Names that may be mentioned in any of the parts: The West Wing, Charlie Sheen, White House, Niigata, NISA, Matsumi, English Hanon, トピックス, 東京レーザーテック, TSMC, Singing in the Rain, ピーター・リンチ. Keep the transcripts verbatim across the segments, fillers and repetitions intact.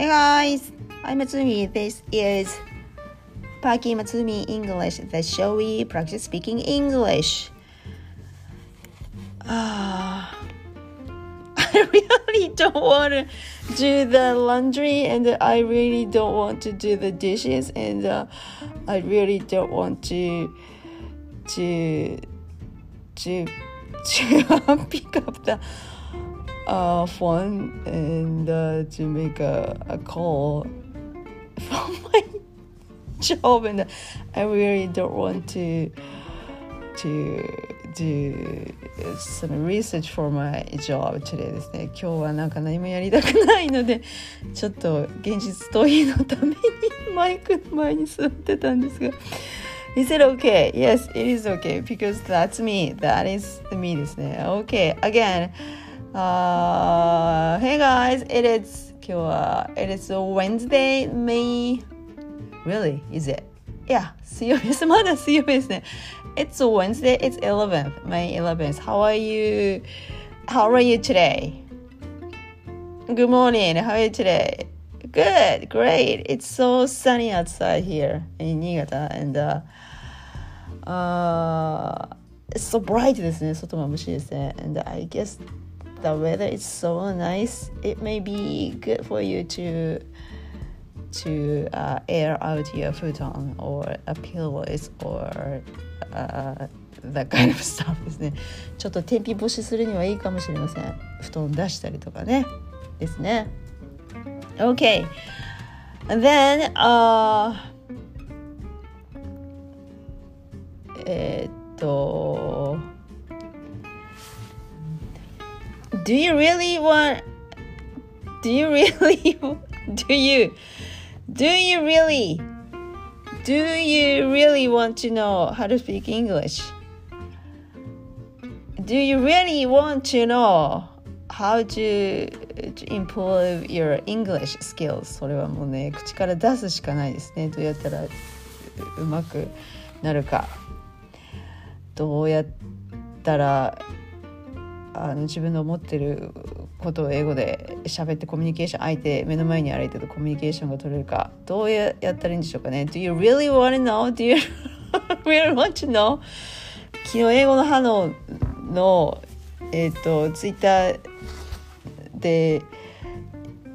Hey guys, I'm Matsumi. This is Paki Matsumi English, the show we practice speaking English. Uh, I really don't want to do the laundry, and I really don't want to do the dishes, and uh, I really don't want to to to to pick up the Uh, phone and uh, to make a, a call from my job, and I really don't want to to do some research for my job today ですね。今日はなんか何もやりたくないので、ちょっと現実逃避のためにマイクの前に座ってたんですが。Is it okay? Yes, it is okay because that's me. That is me ですね。Okay, again.Uh, hey guys, it is it is Wednesday, May. Really? Is it? Yeah, 水曜日です。まだ水曜日ですね。It's Wednesday. It's eleventh, May eleventh. How are you? How are you today? Good morning. How are you today? Good, great. It's so sunny outside here in Niigata, and uh, uh, it's so bright ですね。外も蒸しいですね。And I guess.The weather is so nice. It may be good for you to to uh, air out your futon or a pillows or uh, that kind of stuff ですね。ちょっと天日干しするにはいいかもしれません。布団出したりとかね。ですね。Okay. And then, uh, えっと。Do you really want? Do you really? Do you? Do you really? Do you really want to know how to speak English? Do you really want to know how to, to improve your English skills? それはもうね、口から出すしかないですね。どうやったらうまくなるか。どうやったらあの自分の思ってることを英語で喋ってコミュニケーション相手目の前にある程度コミュニケーションが取れるかどうやったらいいんでしょうかね Do you really want to know? Do you really want to know? 昨日英語のハノーの、えー、とツイッターで、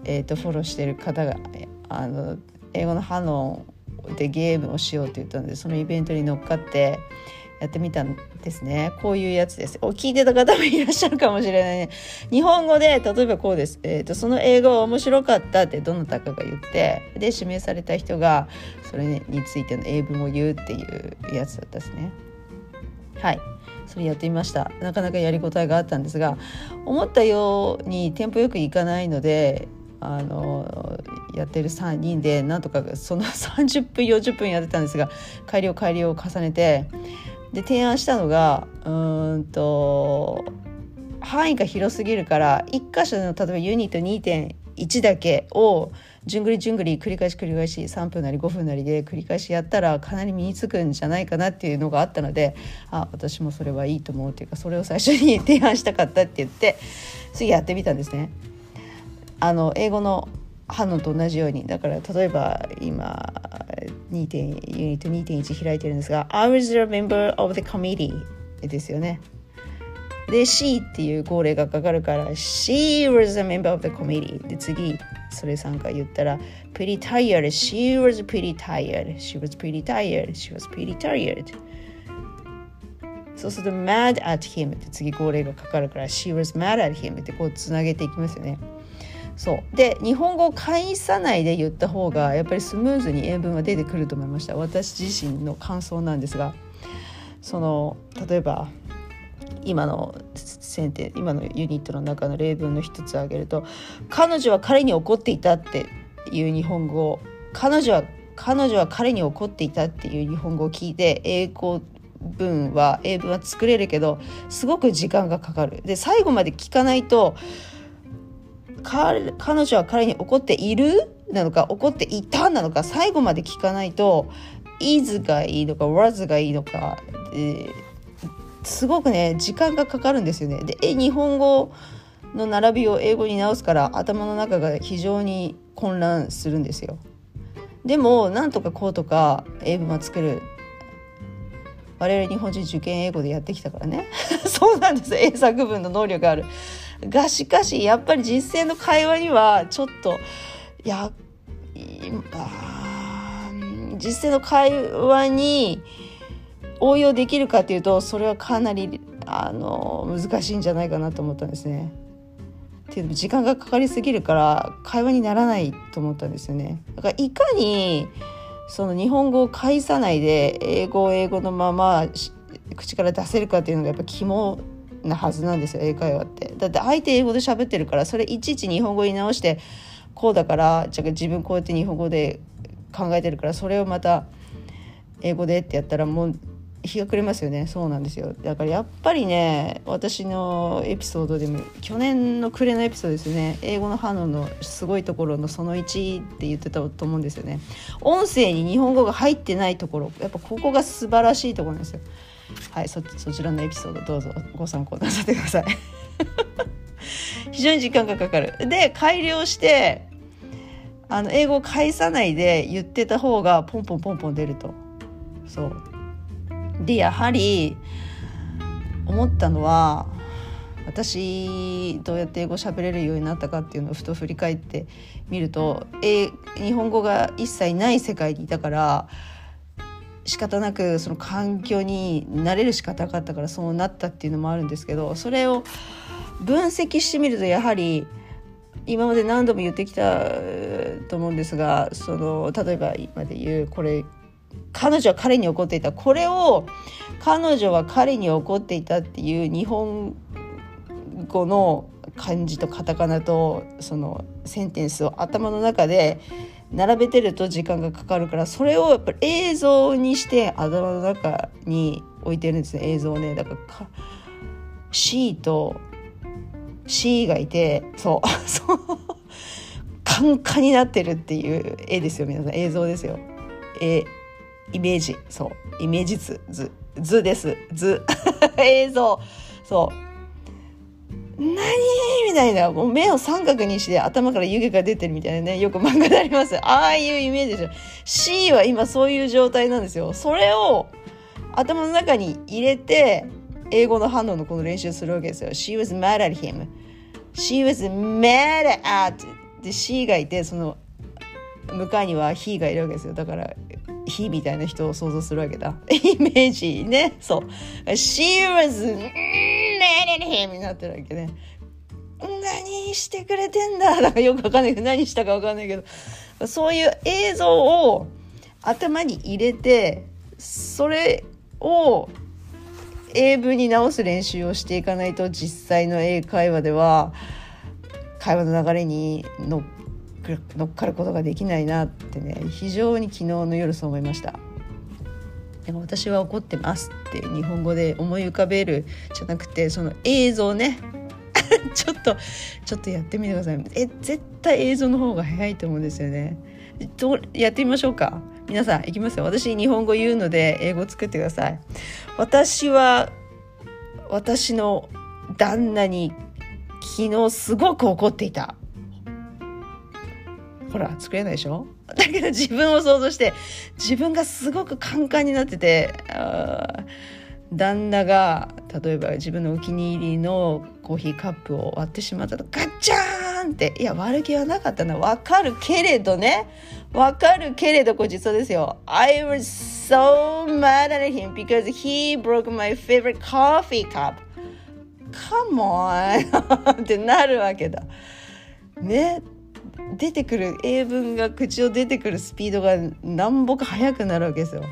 えー、とフォローしてる方があの英語のハノーでゲームをしようって言ったのでそのイベントに乗っかってやってみたんですね。こういうやつです。お聞いてた方もいらっしゃるかもしれないね。日本語で例えばこうです。えっとその英語は面白かったってどなたかが言って、で指名された人がそれについての英文を言うっていうやつだったですね。はい、それやってみました。なかなかやりごたえがあったんですが、思ったようにテンポよくいかないので、あのやってるさんにんでなんとかそのさんじゅっぷんよんじゅっぷんやってたんですが、改良改良を重ねて。で提案したのがうーんと範囲が広すぎるからいっ箇所の例えばユニット にてんいち だけをじゅんぐりじゅんぐり繰り返し繰り返しさんぷんなりごふんなりで繰り返しやったらかなり身につくんじゃないかなっていうのがあったのであ私もそれはいいと思うというかそれを最初に提案したかったって言って次やってみたんですね。あの英語の反応と同じようにだから例えば今 にてん ユニット にてんいち 開いてるんですが I was a member of the committee ですよねで she っていう号令がかかるから she was a member of the committee で次それさんかい言ったら pretty tired she was pretty tired she was pretty tired she was pretty tired そうすると mad at him って次号令がかかるから she was mad at him ってこうつなげていきますよねそうで日本語を介さないで言った方がやっぱりスムーズに英文が出てくると思いました私自身の感想なんですがその例えば今の先手今のユニットの中の例文の一つ挙げると彼女は彼に怒っていたっていう日本語を彼女は彼女は彼に怒っていたっていう日本語を聞いて英語文は英文は作れるけどすごく時間がかかるで最後まで聞かないと彼, 彼女は彼に怒っているなのか怒っていたなのか最後まで聞かないと is がいいのか was がいいのか、えー、すごくね時間がかかるんですよねで日本語の並びを英語に直すから頭の中が非常に混乱するんですよ。でもなんとかこうとか英文は作る、我々日本人受験英語でやってきたからねそうなんです、英作文の能力があるが、しかしやっぱり実践の会話にはちょっといやあ実践の会話に応用できるかというと、それはかなりあの難しいんじゃないかなと思ったんですね。っていう時間がかかりすぎるから会話にならないと思ったんですよね。だからいかにその日本語を介さないで英語を英語のまま口から出せるかっていうのがやっぱ肝なはずなんですよ、英会話って。だって相手英語で喋ってるから、それいちいち日本語に直してこうだからじゃあ自分こうやって日本語で考えてるから、それをまた英語でってやったらもう日が暮れますよね。そうなんですよ。だからやっぱりね、私のエピソードでも去年の暮れのエピソードですね、英語の反応のすごいところのそのいちって言ってたと思うんですよね。音声に日本語が入ってないところ、やっぱここが素晴らしいところなんですよ。はい、そ、そちらのエピソードどうぞご参考なさってください非常に時間がかかる。で改良してあの英語を返さないで言ってた方がポンポンポンポン出ると。そうでやはり思ったのは、私どうやって英語喋れるようになったかっていうのをふと振り返ってみると、え日本語が一切ない世界にいたから仕方なくその環境に慣れるしかなかったからそうなったっていうのもあるんですけど、それを分析してみるとやはり今まで何度も言ってきたと思うんですが、その例えば今で言うこれ彼女は彼に怒っていた、これを彼女は彼に怒っていたっていう日本語の漢字とカタカナとそのセンテンスを頭の中で並べてると時間がかかるから、それをやっぱり映像にして頭の中に置いてるんですね、映像をね。だからか C と C がいて、そうそうカンカになってるっていう絵ですよ皆さん、映像ですよ、絵イメージ、そうイメージ図図図です図映像、そう何みたいな、もう目を三角にして頭から湯気が出てるみたいなね、よく漫画であります、ああいうイメージでしょ。 C は今そういう状態なんですよ。それを頭の中に入れて英語の反応のこの練習するわけですよ。 She was mad at him, She was mad at で C がいて、その向かいには He がいるわけですよ。だから火みたいな人を想像するわけだイメージね。そう She was mad at him になってるわけね。何してくれてんだ、だからよくわかんないけど、何したかわかんないけど、そういう映像を頭に入れてそれを英文に直す練習をしていかないと、実際の英会話では会話の流れに乗っ乗っかることができないなってね、非常に昨日の夜そう思いました。でも私は怒ってますって日本語で思い浮かべるじゃなくて、その映像ねちょっとちょっとやってみてください。え絶対映像の方が早いと思うんですよね。どやってみましょうか皆さん。いきますよ、私日本語言うので英語作ってください。私は私の旦那に昨日すごく怒っていた。ほら作れないでしょ。だけど自分を想像して、自分がすごくカンカンになってて、あ旦那が例えば自分のお気に入りのコーヒーカップを割ってしまったと、ガッチャーンって、いや悪気はなかったな、分かるけれどね、分かるけれど、これ実はですよ。 I was so mad at him because he broke my favorite coffee cup. Come on ってなるわけだね。出てくる英文が口を出てくるスピードがなんぼか速くなるわけですよ。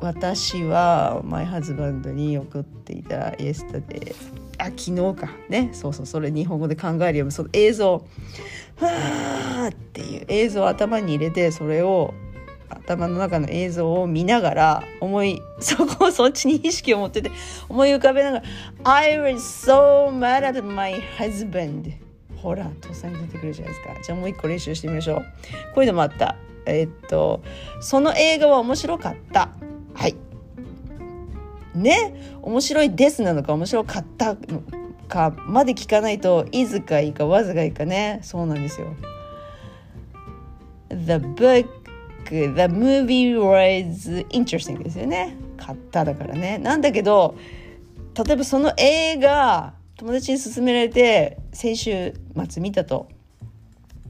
私はマイハズバンドに送っていたイエスタで、あ昨日かね、そうそう、それ日本語で考えるよ。その映像はーっていう映像を頭に入れて、それを頭の中の映像を見ながら思い、そこをそっちに意識を持ってて思い浮かべながら I was so mad at my husband。ほらとっさに出てくるじゃないですか。じゃあもう一個練習してみましょう。こういうのもあった。えー、っとその映画は面白かった。はい。ね、面白いですなのか面白かったのかまで聞かないと、いずかいいかわずかいいかね。そうなんですよ。the book, the movie was interesting ですよね。買っただからね。なんだけど、例えばその映画、友達に勧められて先週末見たと。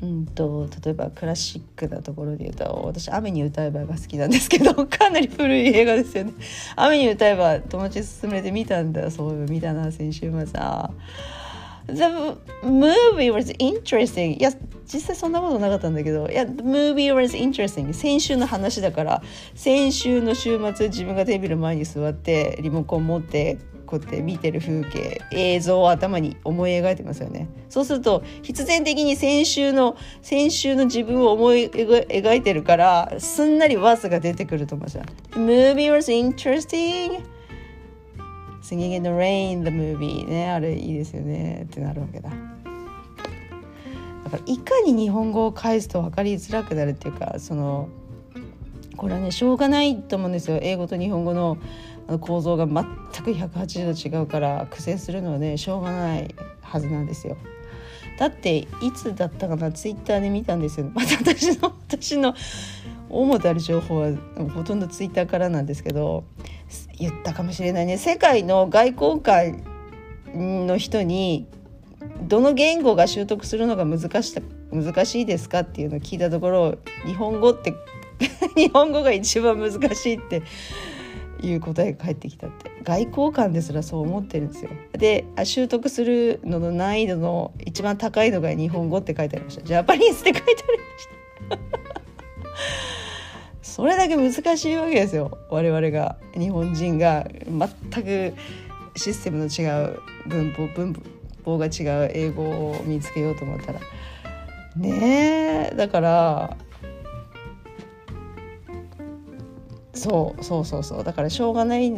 うんと例えばクラシックなところで言うと、私雨に歌えばが好きなんですけど、かなり古い映画ですよね。雨に歌えば友達に勧めて見たんだ、そう見たな先週末。The movie was interesting. いや実際そんなことなかったんだけど、いや The movie was interesting. 先週の話だから、先週の週末自分がテーブル前に座ってリモコン持ってこうやって見てる風景、映像を頭に思い描いてますよね。そうすると必然的に先週の先週の自分を思い描いてるから、すんなりワースが出てくると思うじゃん。 The movie was interesting.Singing in the Rain, the movie ね、あれいいですよねってなるわけだ。だからいかに日本語を返すと分かりづらくなるっていうか、そのこれはねしょうがないと思うんですよ。英語と日本語の構造が全くひゃくはちじゅうど違うから、苦戦するのはねしょうがないはずなんですよ。だっていつだったかな、ツイッターで見たんですよ。また私の私の主たる情報はほとんどツイッターからなんですけど、言ったかもしれないね。世界の外交官の人にどの言語が習得するのが難し、難しいですかっていうのを聞いたところ、日本語って日本語が一番難しいっていう答えが返ってきたって。外交官ですらそう思ってるんですよ。で、習得するのの難易度の一番高いのが日本語って書いてありました。ジャパニーズって書いてありましたそれだけ難しいわけですよ。我々が日本人が全くシステムの違う文法文法が違う英語を見つけようと思ったらねえ、だからそうそうそうそうだからしょうがない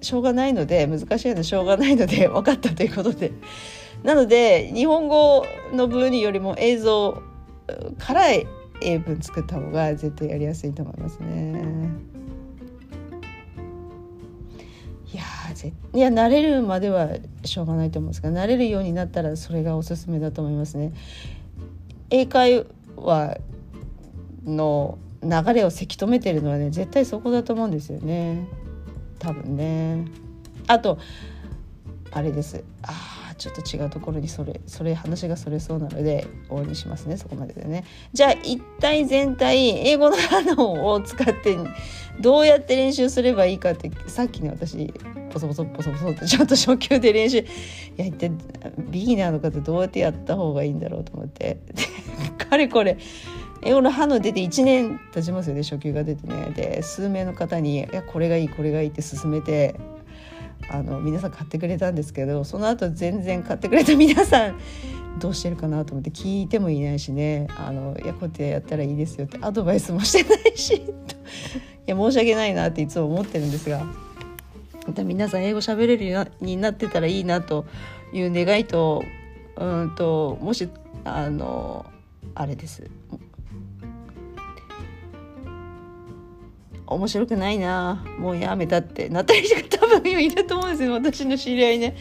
しょうがないので、難しいのはしょうがないので分かったということで、なので日本語の文よりも映像からい英文作った方が絶対やりやすいと思いますね。いやー、いや慣れるまではしょうがないと思うんですが、慣れるようになったらそれがおすすめだと思いますね。英会話の流れをせき止めてるのはね、絶対そこだと思うんですよね。多分ね。あとあれです。あーちょっと違うところにそれそれ話がそれそうなので終わりにしますね。そこまででね。じゃあ一体全体英語の反応を使ってどうやって練習すればいいかって、さっきね私ポソポソポソポソってちょっと初級で練習、いや一体ビギナーの方どうやってやった方がいいんだろうと思ってかれこれ英語の反応出ていちねん経ちますよね、初級が出てね。で数名の方にいやこれがいいこれがいいって勧めて、あの皆さん買ってくれたんですけど、その後全然買ってくれた皆さんどうしてるかなと思って聞いてもいないしね、あのいやこうやってやったらいいですよってアドバイスもしてないしいや申し訳ないなっていつも思ってるんですが、また皆さん英語喋れるようになってたらいいなという願いと、うんともしあのあれです面白くないなもうやめたってなったりして、多分今いると思うんですよ、私の知り合いね。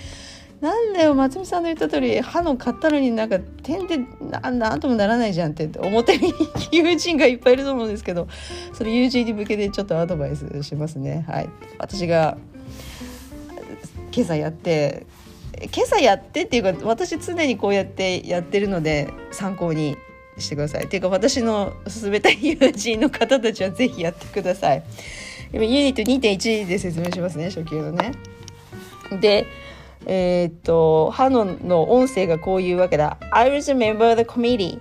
なんだよMatsumiさんの言った通り歯の買ったのになんか点でな、なんともならないじゃんって表に友人がいっぱいいると思うんですけど、それ友人に向けてちょっとアドバイスしますね。はい、私が今朝やって今朝やってっていうか、私常にこうやってやってるので参考にしてください。っていうか私の勧めたい友人の方たちはぜひやってください。今ユニット にてんいち で説明しますね、初級のね。で、えー、っとハノンの音声がこういうわけだ。I was a member of the committee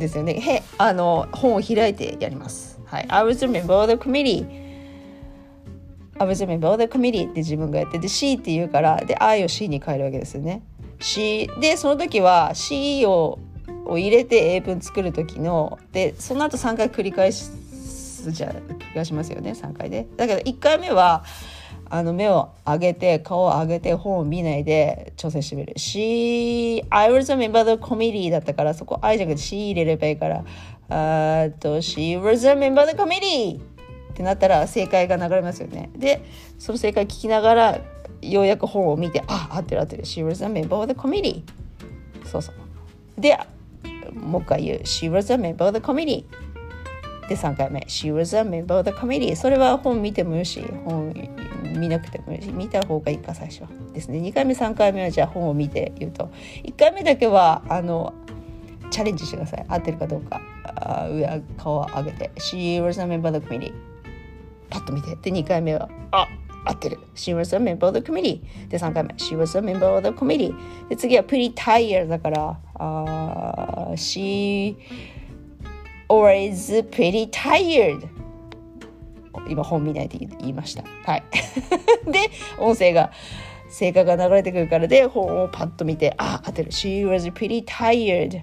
ですよね。へあの本を開いてやります。はい、I was a member of the committee。I was a member of the committee って自分がやってで she って言うからで I を she に変えるわけですよね。she でその時は she をを入れて英文作る時ので、その後さんかい繰り返すじゃ繰り返しますよね、さんかいで。だけどいっかいめはあの目を上げて顔を上げて本を見ないで挑戦してみる。 She I was a member of the committee だったから、そこ I じゃなくて She 入れればいいから、あと She was a member of the committee ってなったら正解が流れますよね。でその正解聞きながらようやく本を見て、あ合ってる合ってる She was a member of the committee そうそうでもう一回言う She was a member of the committee でさんかいめ She was a member of the committee それは本見てもよし本見なくてもよし見た方がいいか最初はですねにかいめさんかいめはじゃあ本を見て言うといっかいめだけはあのチャレンジしてください合ってるかどうかあ上顔を上げて She was a member of the committee パッと見てでにかいめはあ合ってる She was a member of the committee でさんかいめ She was a member of the committee で次は pretty tired だからあ She always pretty tired 今本見ないで言いましたはいで音声が成果が流れてくるからで本をパッと見てあ合ってる She was pretty tired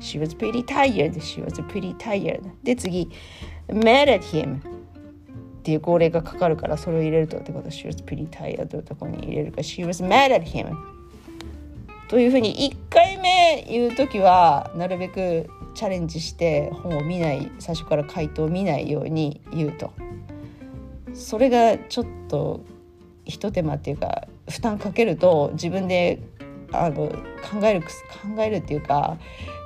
She was pretty tired She was pretty tired で次 Mad at himっていう号令がかかるからそれを入れるとってこと She was pretty tired というところに入れるから She was mad at him というふうにいっかいめ言うときはなるべくチャレンジして本を見ない最初から回答を見ないように言うとそれがちょっとひと手間っていうか負担かけると自分であの考える考えるっていうか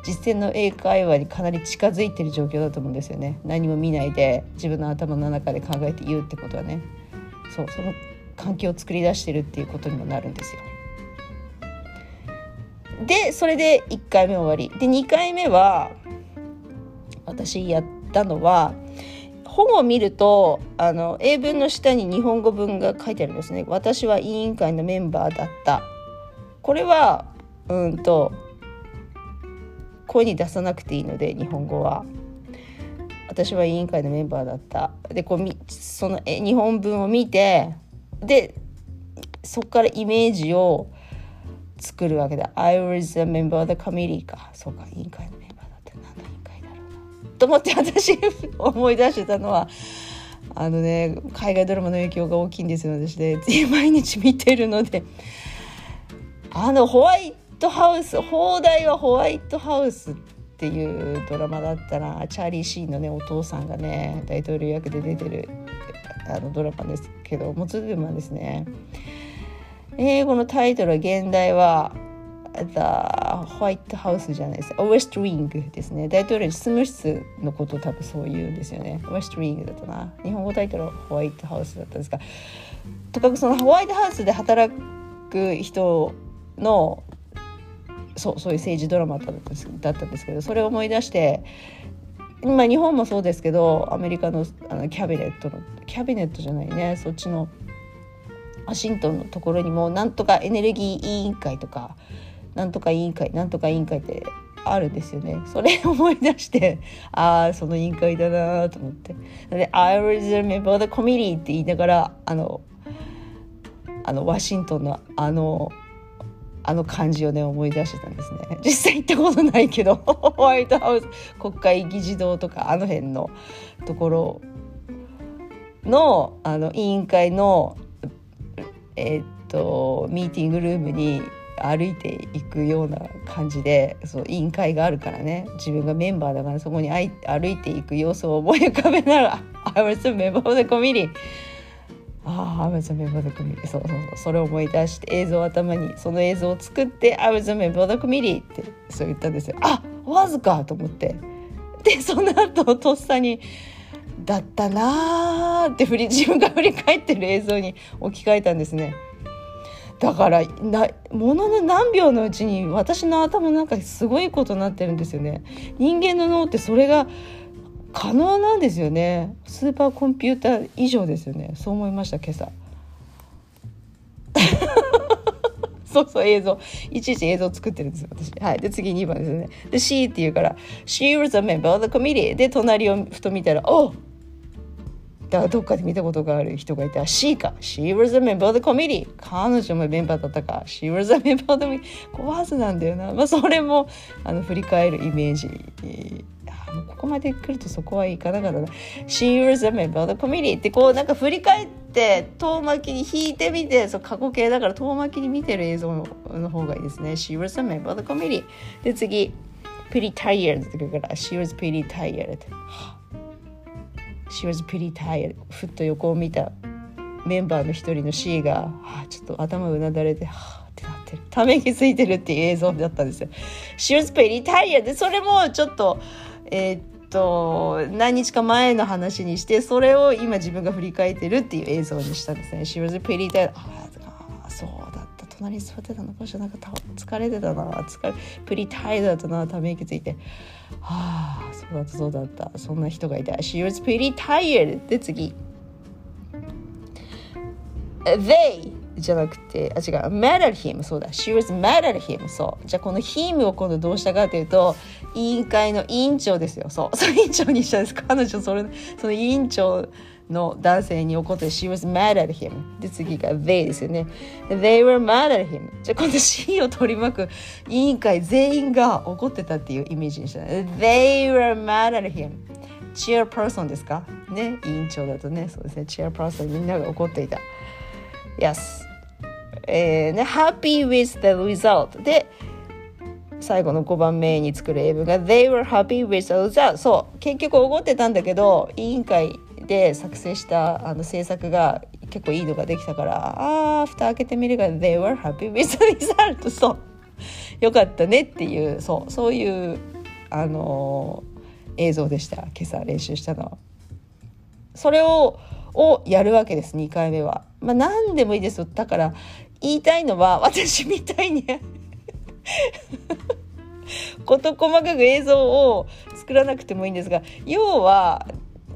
実践の英会話にかなり近づいている状況だと思うんですよね何も見ないで自分の頭の中で考えて言うってことはねそうその環境を作り出してるっていうことにもなるんですよでそれでいっかいめ終わりでにかいめは私やったのは本を見るとあの英文の下に日本語文が書いてあるんですね私は委員会のメンバーだったこれはうんと声に出さなくていいので日本語は私は委員会のメンバーだったでこうその日本文を見てでそこからイメージを作るわけだ I was a member of the committee かそうか委員会のメンバーだった何の委員会だろうなと思って私思い出してたのはあのね海外ドラマの影響が大きいんですよ私で毎日見てるのであのホワイトホワイトハウス放題はホワイトハウスっていうドラマだったらチャーリー・シーンのねお父さんがね大統領役で出てるあのドラマですけどもうすぐなんですね英語のタイトルは現代は The ホワイトハウスじゃないですウェストウィングですね大統領に住む室のことを多分そう言うんですよねウェストウィングだったな日本語タイトルはホワイトハウスだったんですがとかくそのホワイトハウスで働く人のそう、そういう政治ドラマだったんですけどそれを思い出して今日本もそうですけどアメリカ の, あのキャビネットのキャビネットじゃないねそっちのワシントンのところにもなんとかエネルギー委員会とかなんとか委員会なんとか委員会ってあるんですよねそれを思い出してああその委員会だなと思ってで I was a member of the committee って言いながらあのあのワシントンのあのあの感じをね思い出してたんですね実際行ったことないけどホワイトハウス国会議事堂とかあの辺のところ の, あの委員会のえー、っとミーティングルームに歩いていくような感じでそう委員会があるからね自分がメンバーだからそこに歩いていく様子を思い浮かべなら I was a member of the committeeああ、I was a member of the committee そうそうそう、それを思い出して映像を頭にその映像を作って I was a member of the committee ってそう言ったんですよあ、was かと思ってで、その後とっさにだったなーって振り自分が振り返ってる映像に置き換えたんですねだからなものの何秒のうちに私の頭の中ですごいことになってるんですよね人間の脳ってそれが可能なんですよねスーパーコンピューター以上ですよねそう思いました今朝そうそう映像いちいち映像作ってるんですよ私、はい、で次にばんですねで She って言うから She was a member of the committee で隣をふと見たらおだからどっかで見たことがある人がいたら She か She was a member of the committee 彼女もメンバーだったか She was a member of the committee こうわずなんだよな、まあ、それもあの振り返るイメージここまで来るとそこはいかなかったな She was a member of the committee ってこうなんか振り返って遠巻きに引いてみてそう過去形だから遠巻きに見てる映像 の, の方がいいですね She was a member of the committee で次 Pretty tired って言うから She was pretty tired She was pretty tired ふっと横を見たメンバーの一人の C がちょっと頭うなだれてはぁってなっててる、ため息ついてるっていう映像だったんですよ。シューズペリタイヤで、それもちょっとえー、っと何日か前の話にして、それを今自分が振り返ってるっていう映像にしたんですね。シューズペリタイヤ、ああそうだった、隣に座ってたのかもしれない、疲れてたな、疲れプリタイヤだったな、ため息ついて、ああそうだったそうだった、そんな人がいた。シューズペリタイヤで、次They じゃなくて、あ違う mad at him、 そうだ she was mad at him、 そうじゃあこの him を今度どうしたかというと、委員会の委員長ですよ。そうその委員長にしたんです。彼女それその委員長の男性に怒って she was mad at him で、次が they ですよね。 they were mad at him、 じゃあ今度 she を取り巻く委員会全員が怒ってたっていうイメージにした、ね、they were mad at him、 チェアパーソンですかね、委員長だとね、そうですね、チェアパーソン、みんなが怒っていた。Yes、えーね、happy with the result で、最後のごばんめに作る英文が They were happy with the result。 そう結局怒ってたんだけど、委員会で作成したあの政策が結構いいのができたから、あー蓋開けてみるが They were happy with the result、 そうよかったねっていう、そうそういう、あのー、映像でした。今朝練習したのはそれををやるわけです。にかいめは、まあ、何でもいいですよ。だから言いたいのは、私みたいに事細かく映像を作らなくてもいいんですが、要は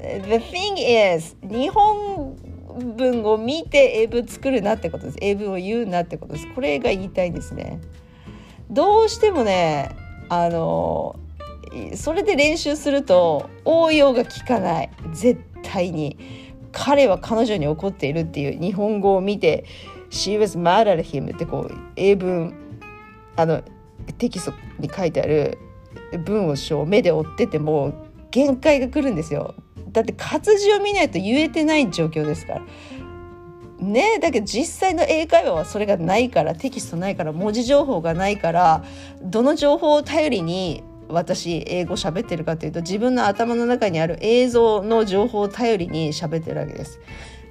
The thing is 日本文を見て英文作るなってことです。英文を言うなってことです。これが言いたいんですね。どうしてもね、あのそれで練習すると応用が効かない。絶対に彼は彼女に怒っているっていう日本語を見て She was mad at him ってこう英文、あのテキストに書いてある文章を目で追ってても限界が来るんですよ。だって活字を見ないと言えてない状況ですからね。だけど実際の英会話はそれがないから、テキストないから、文字情報がないから、どの情報を頼りに私英語喋ってるかというと、自分の頭の中にある映像の情報を頼りに喋ってるわけです。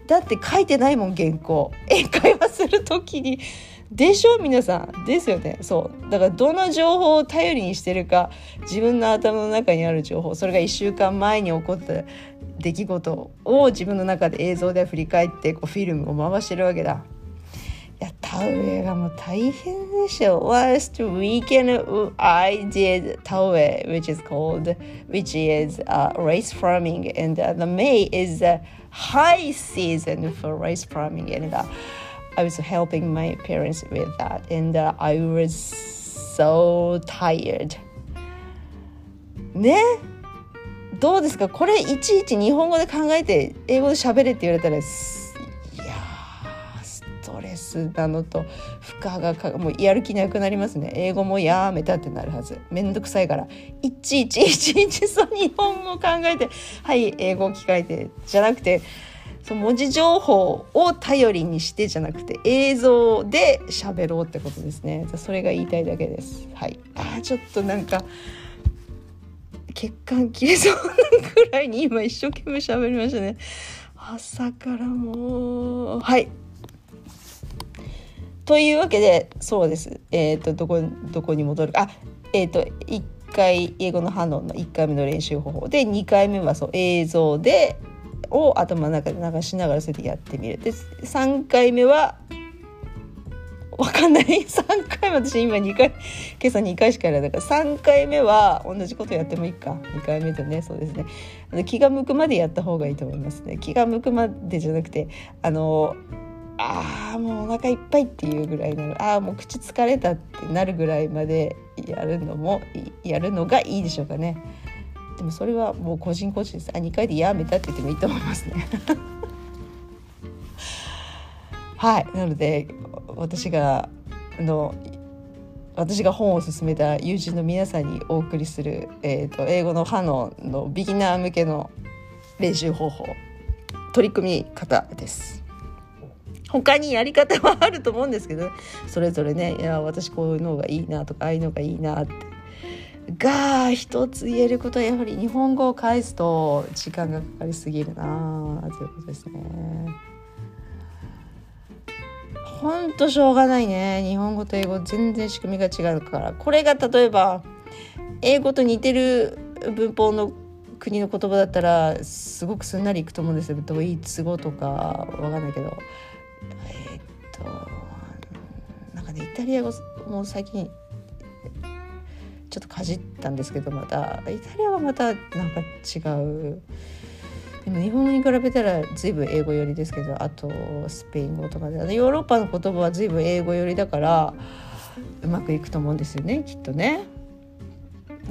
だって書いてないもん、原稿。英会話するときにでしょ、皆さんですよね。そうだから、どの情報を頼りにしてるか、自分の頭の中にある情報、それがいっしゅうかんまえに起こった出来事を自分の中で映像で振り返って、こうフィルムを回してるわけだ。いや、田植えがもう大変でしたよ。 Last weekend I did 田植え which is called which is、uh, rice farming and、uh, the May is the high season for rice farming and、uh, I was helping my parents with that and、uh, I was so tired ね。どうですかこれ、いちいち日本語で考えて英語で喋れって言われたら、なのと負荷がかもうやる気なくなりますね。英語もやめたってなるはず。めんどくさいからいちいちいちいちそう日本語を考えて、はい英語を聞かれてじゃなくて、その文字情報を頼りにしてじゃなくて、映像で喋ろうってことですね。それが言いたいだけです。はい。あちょっとなんか血管切れそうなくらいに今一生懸命喋りましたね。朝からもうはい、というわけで、そうです。えっと、どこ、どこに戻るか。あ、えっと、いっかい、英語の反応のいっかいめの練習方法で、にかいめはそう、映像で、を頭の中で流しながらそれでやってみる。で、さんかいめは、わかんない。さんかいめ、私今にかい、今朝にかいしかやらないから、さんかいめは同じことやってもいいか。にかいめとね、そうですね。あの気が向くまでやった方がいいと思いますね。気が向くまでじゃなくて、あの、あーもうお腹いっぱいっていうぐらいなの、あーもう口疲れたってなるぐらいまでやるのもやるのがいいでしょうかね。でもそれはもう個人個人です。あにかいでやめたって言ってもいいと思いますねはい。なので私があの私が本を勧めた友人の皆さんにお送りする、えーと、英語のハノンのビギナー向けの練習方法、取り組み方です。他にやり方はあると思うんですけど、それぞれね、いや私こういうのがいいなとか、ああいうのがいいなってが、一つ言えることはやはり日本語を返すと時間がかかりすぎるなということですね。ほんとしょうがないね。日本語と英語全然仕組みが違うから、これが例えば英語と似てる文法の国の言葉だったらすごくすんなりいくと思うんですよ。ドイツ語とかわかんないけど、えー、っとなんかねイタリア語も最近ちょっとかじったんですけど、またイタリアはまたなんか違う。でも日本語に比べたら随分英語寄りですけど、あとスペイン語とかで、あのヨーロッパの言葉は随分英語寄りだからうまくいくと思うんですよね、きっとね。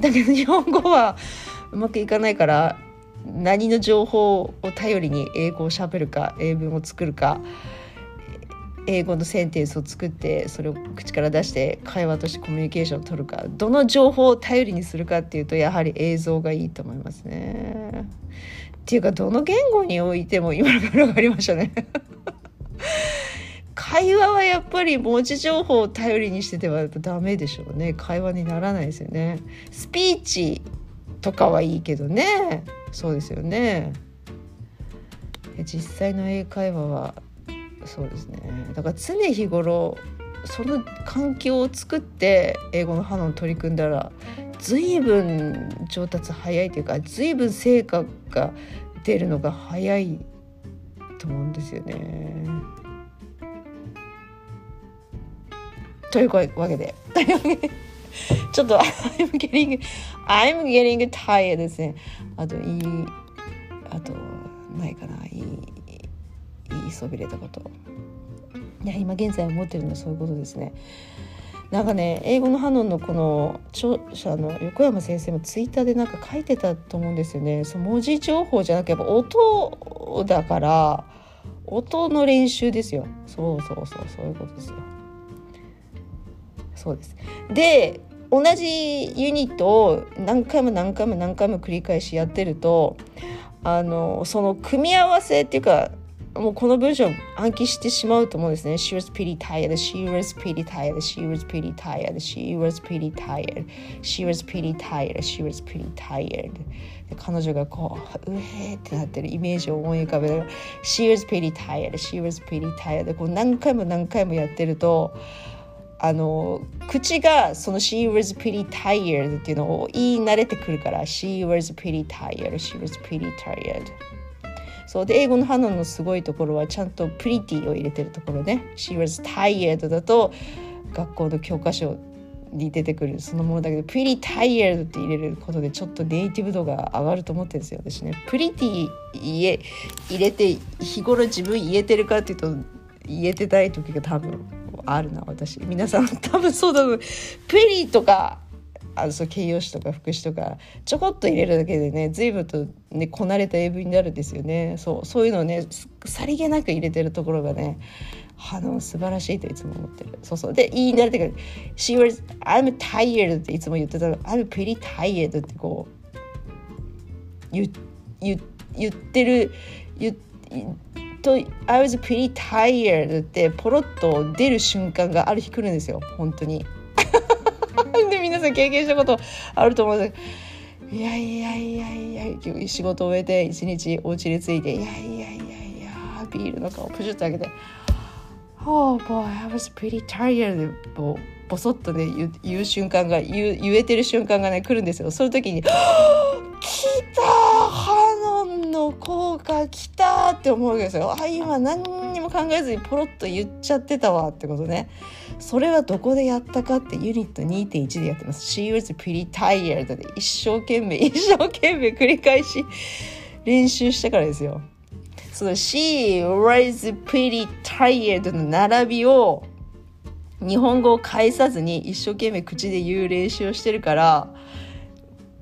だけど日本語はうまくいかないから、何の情報を頼りに英語を喋るか、英文を作るか、英語のセンテンスを作ってそれを口から出して会話としてコミュニケーションを取るか、どの情報を頼りにするかっていうと、やはり映像がいいと思いますね。っていうかどの言語においても今のものがありましたね会話はやっぱり文字情報を頼りにしててはダメでしょうね。会話にならないですよね。スピーチとかはいいけどね。そうですよね。実際の英会話はそうですね。だから常日頃その環境を作って英語の反応に取り組んだら、随分上達早いというか、随分成果が出るのが早いと思うんですよね。というわけでちょっと I'm getting I'm getting tired ですね。あといいあとないかな、いい言いそびれたこと、いや今現在思ってるのはそういうことですね。なんかね、英語のハノンのこの著者の横山先生もツイッターでなんか書いてたと思うんですよね。その文字情報じゃなくてやっぱ音だから、音の練習ですよ。そうそうそう、そういうことですよ。そうです。で、同じユニットを何回も何回も何回も繰り返しやってると、あのその組み合わせっていうか、もうこの文章を暗記してしまうと思うんですね。 She was pretty tired, she was pretty tired, she was pretty tired, she was pretty tired, she was pretty tired, she was pretty tired. 彼女がこう、うへーってなってるイメージを思い浮かべる。 She was pretty tired, she was pretty tired. こう何回も何回もやってると、あの口がその She was pretty tired っていうのを言い慣れてくるから、 She was pretty tired, she was pretty tired.そうで、英語のハノンのすごいところはちゃんとプリティを入れてるところね。 She was tired だと学校の教科書に出てくるそのものだけど、 Pretty tired って入れることでちょっとネイティブ度が上がると思ってるんですよ、私ね。プリティ入れて日頃自分言えてるかっていうと言えてない時が多分あるな、私。皆さん多分そうだと思う。プリとかあのそう形容詞とか副詞とかちょこっと入れるだけでね、随分と、ね、こなれた英文になるんですよね。そう、そういうのをね、さりげなく入れてるところがね、あの素晴らしいといつも思ってる。そうそう、で言い慣れてくる。She was I'm tired っていつも言ってたの。I'm pretty tired ってこう言言言ってる言と I was pretty tired ってポロッと出る瞬間がある日来るんですよ、本当に。で、皆さん経験したことあると思うんですけど、いやいやいやいや、仕事を終えて一日お家に着いて、いやいやいやいや、ビールの顔プシュッと開けて、Oh boy, I was pretty tired をボソッとね言う、言う瞬間が言う、言えてる瞬間がね来るんですよ。その時に、来たハノンの効果来たって思うんですよ。あ、今何にも考えずにポロッと言っちゃってたわってことね。それはどこでやったかってユニット にてんいち でやってます。 She was pretty tired で一生懸命一生懸命繰り返し練習したからですよ。その She was pretty tired の並びを日本語を返さずに一生懸命口で言う練習をしてるから、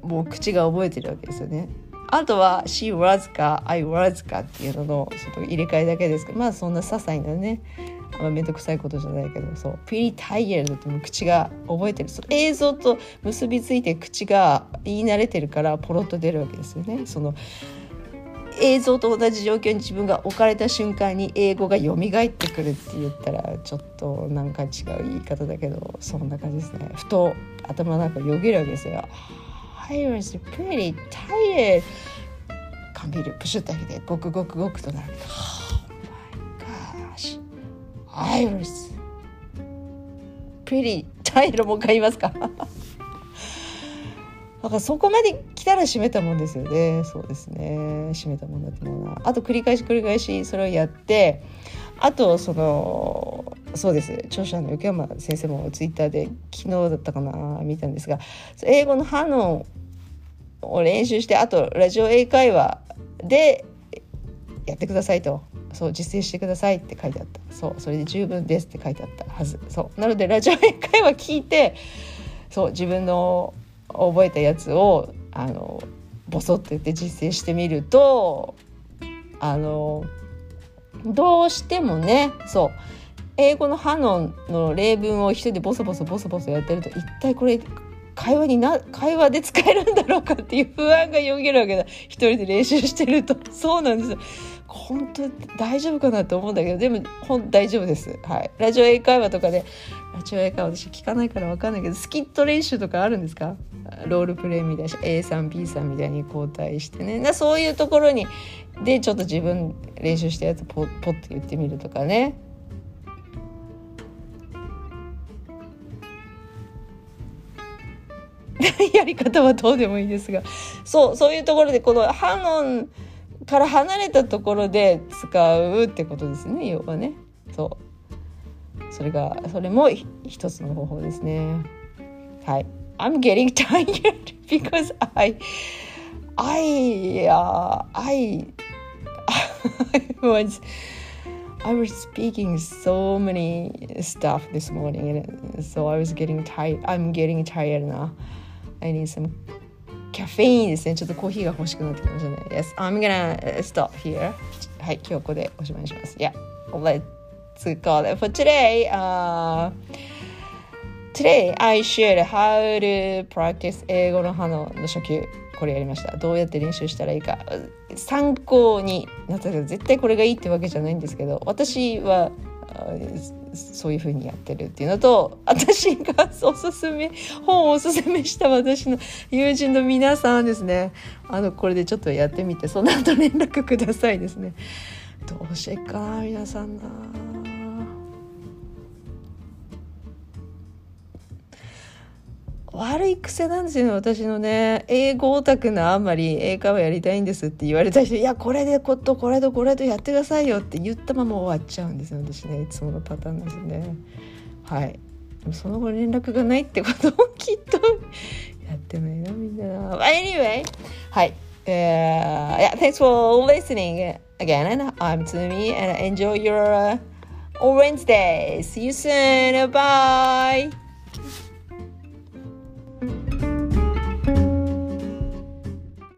もう口が覚えてるわけですよね。あとは She was か I was かっていうののちょっと入れ替えだけですけど、まあそんな些細なね、まあ、めんどくさいことじゃないけど、そう「pretty tired」ってもう口が覚えてる、その映像と結びついて口が言い慣れてるからポロッと出るわけですよね。その映像と同じ状況に自分が置かれた瞬間に英語がよみがえってくるって言ったらちょっとなんか違う言い方だけど、そんな感じですね。ふと頭なんかよぎるわけですよ。I was pretty tired。 缶ビールプシュッと開けてゴクゴクゴクとなる。iris. Pretty. タイトルもう一回言いますか。だからそこまで来たら閉めたもんですよね。そうですね。閉めたもんだと思うな。あと繰り返し繰り返しそれをやって、あとそのそうです。著者の横山先生もツイッターで昨日だったかな見たんですが、英語のハノンを練習して、あとラジオ英会話でやってくださいと。そう実践してくださいって書いてあった。そうそれで十分ですって書いてあったはず。そうなのでラジオ英会話聞いて、そう自分の覚えたやつをあのボソッと言って実践してみると、あのどうしてもね、そう英語のハノンの例文を一人でボソボソボソボソやってると、一体これ会話にな会話で使えるんだろうかっていう不安がよぎるわけだ。一人で練習してると。そうなんですよ。本当大丈夫かなと思うんだけど、でも本大丈夫です、はい、ラジオ英会話とかで、ラジオ英会話私聞かないから分かんないけど、スキット練習とかあるんですか？ロールプレイみたいな A さん B さんみたいに交代してね、なそういうところにでちょっと自分練習したやつポ ッ, ポッと言ってみるとかね。やり方はどうでもいいですが、そうそういうところでこのハノンから離れたところで使うってことですね、要はね。そうそれがそれも一つの方法ですね。はい。 I'm getting tired because I I、uh, I I was I was speaking so many stuff this morning and so I was getting tired. I'm getting tired now. I need someカフェインですね。ちょっとコーヒーが欲しくなってきましたね。 Yes, I'm gonna stop here. はい、今日はここでおしまいにします。 Yeah, let's call it for today、uh, Today I shared how to practice 英語のハノンの初級、これやりました。どうやって練習したらいいか参考になったけど、絶対これがいいってわけじゃないんですけど、私はそういう風にやってるっていうのと、私がおすすめ本をおすすめした私の友人の皆さんですね、あのこれでちょっとやってみてその後連絡くださいですね。どうしてっかな皆さんな、悪い癖なんですよね、私のね。英語オタクなあんまり英会話やりたいんですって言われた人、いやこれでことこれとこれとやってくださいよって言ったまま終わっちゃうんですよ、私ね。いつものパターンですね。はい。でもその後連絡がないってことをきっとやってないなみんな。 Anyway はい、uh, yeah, Thanks for listening again. I'm Matsumi and enjoy your Wednesday. See you soon. Bye.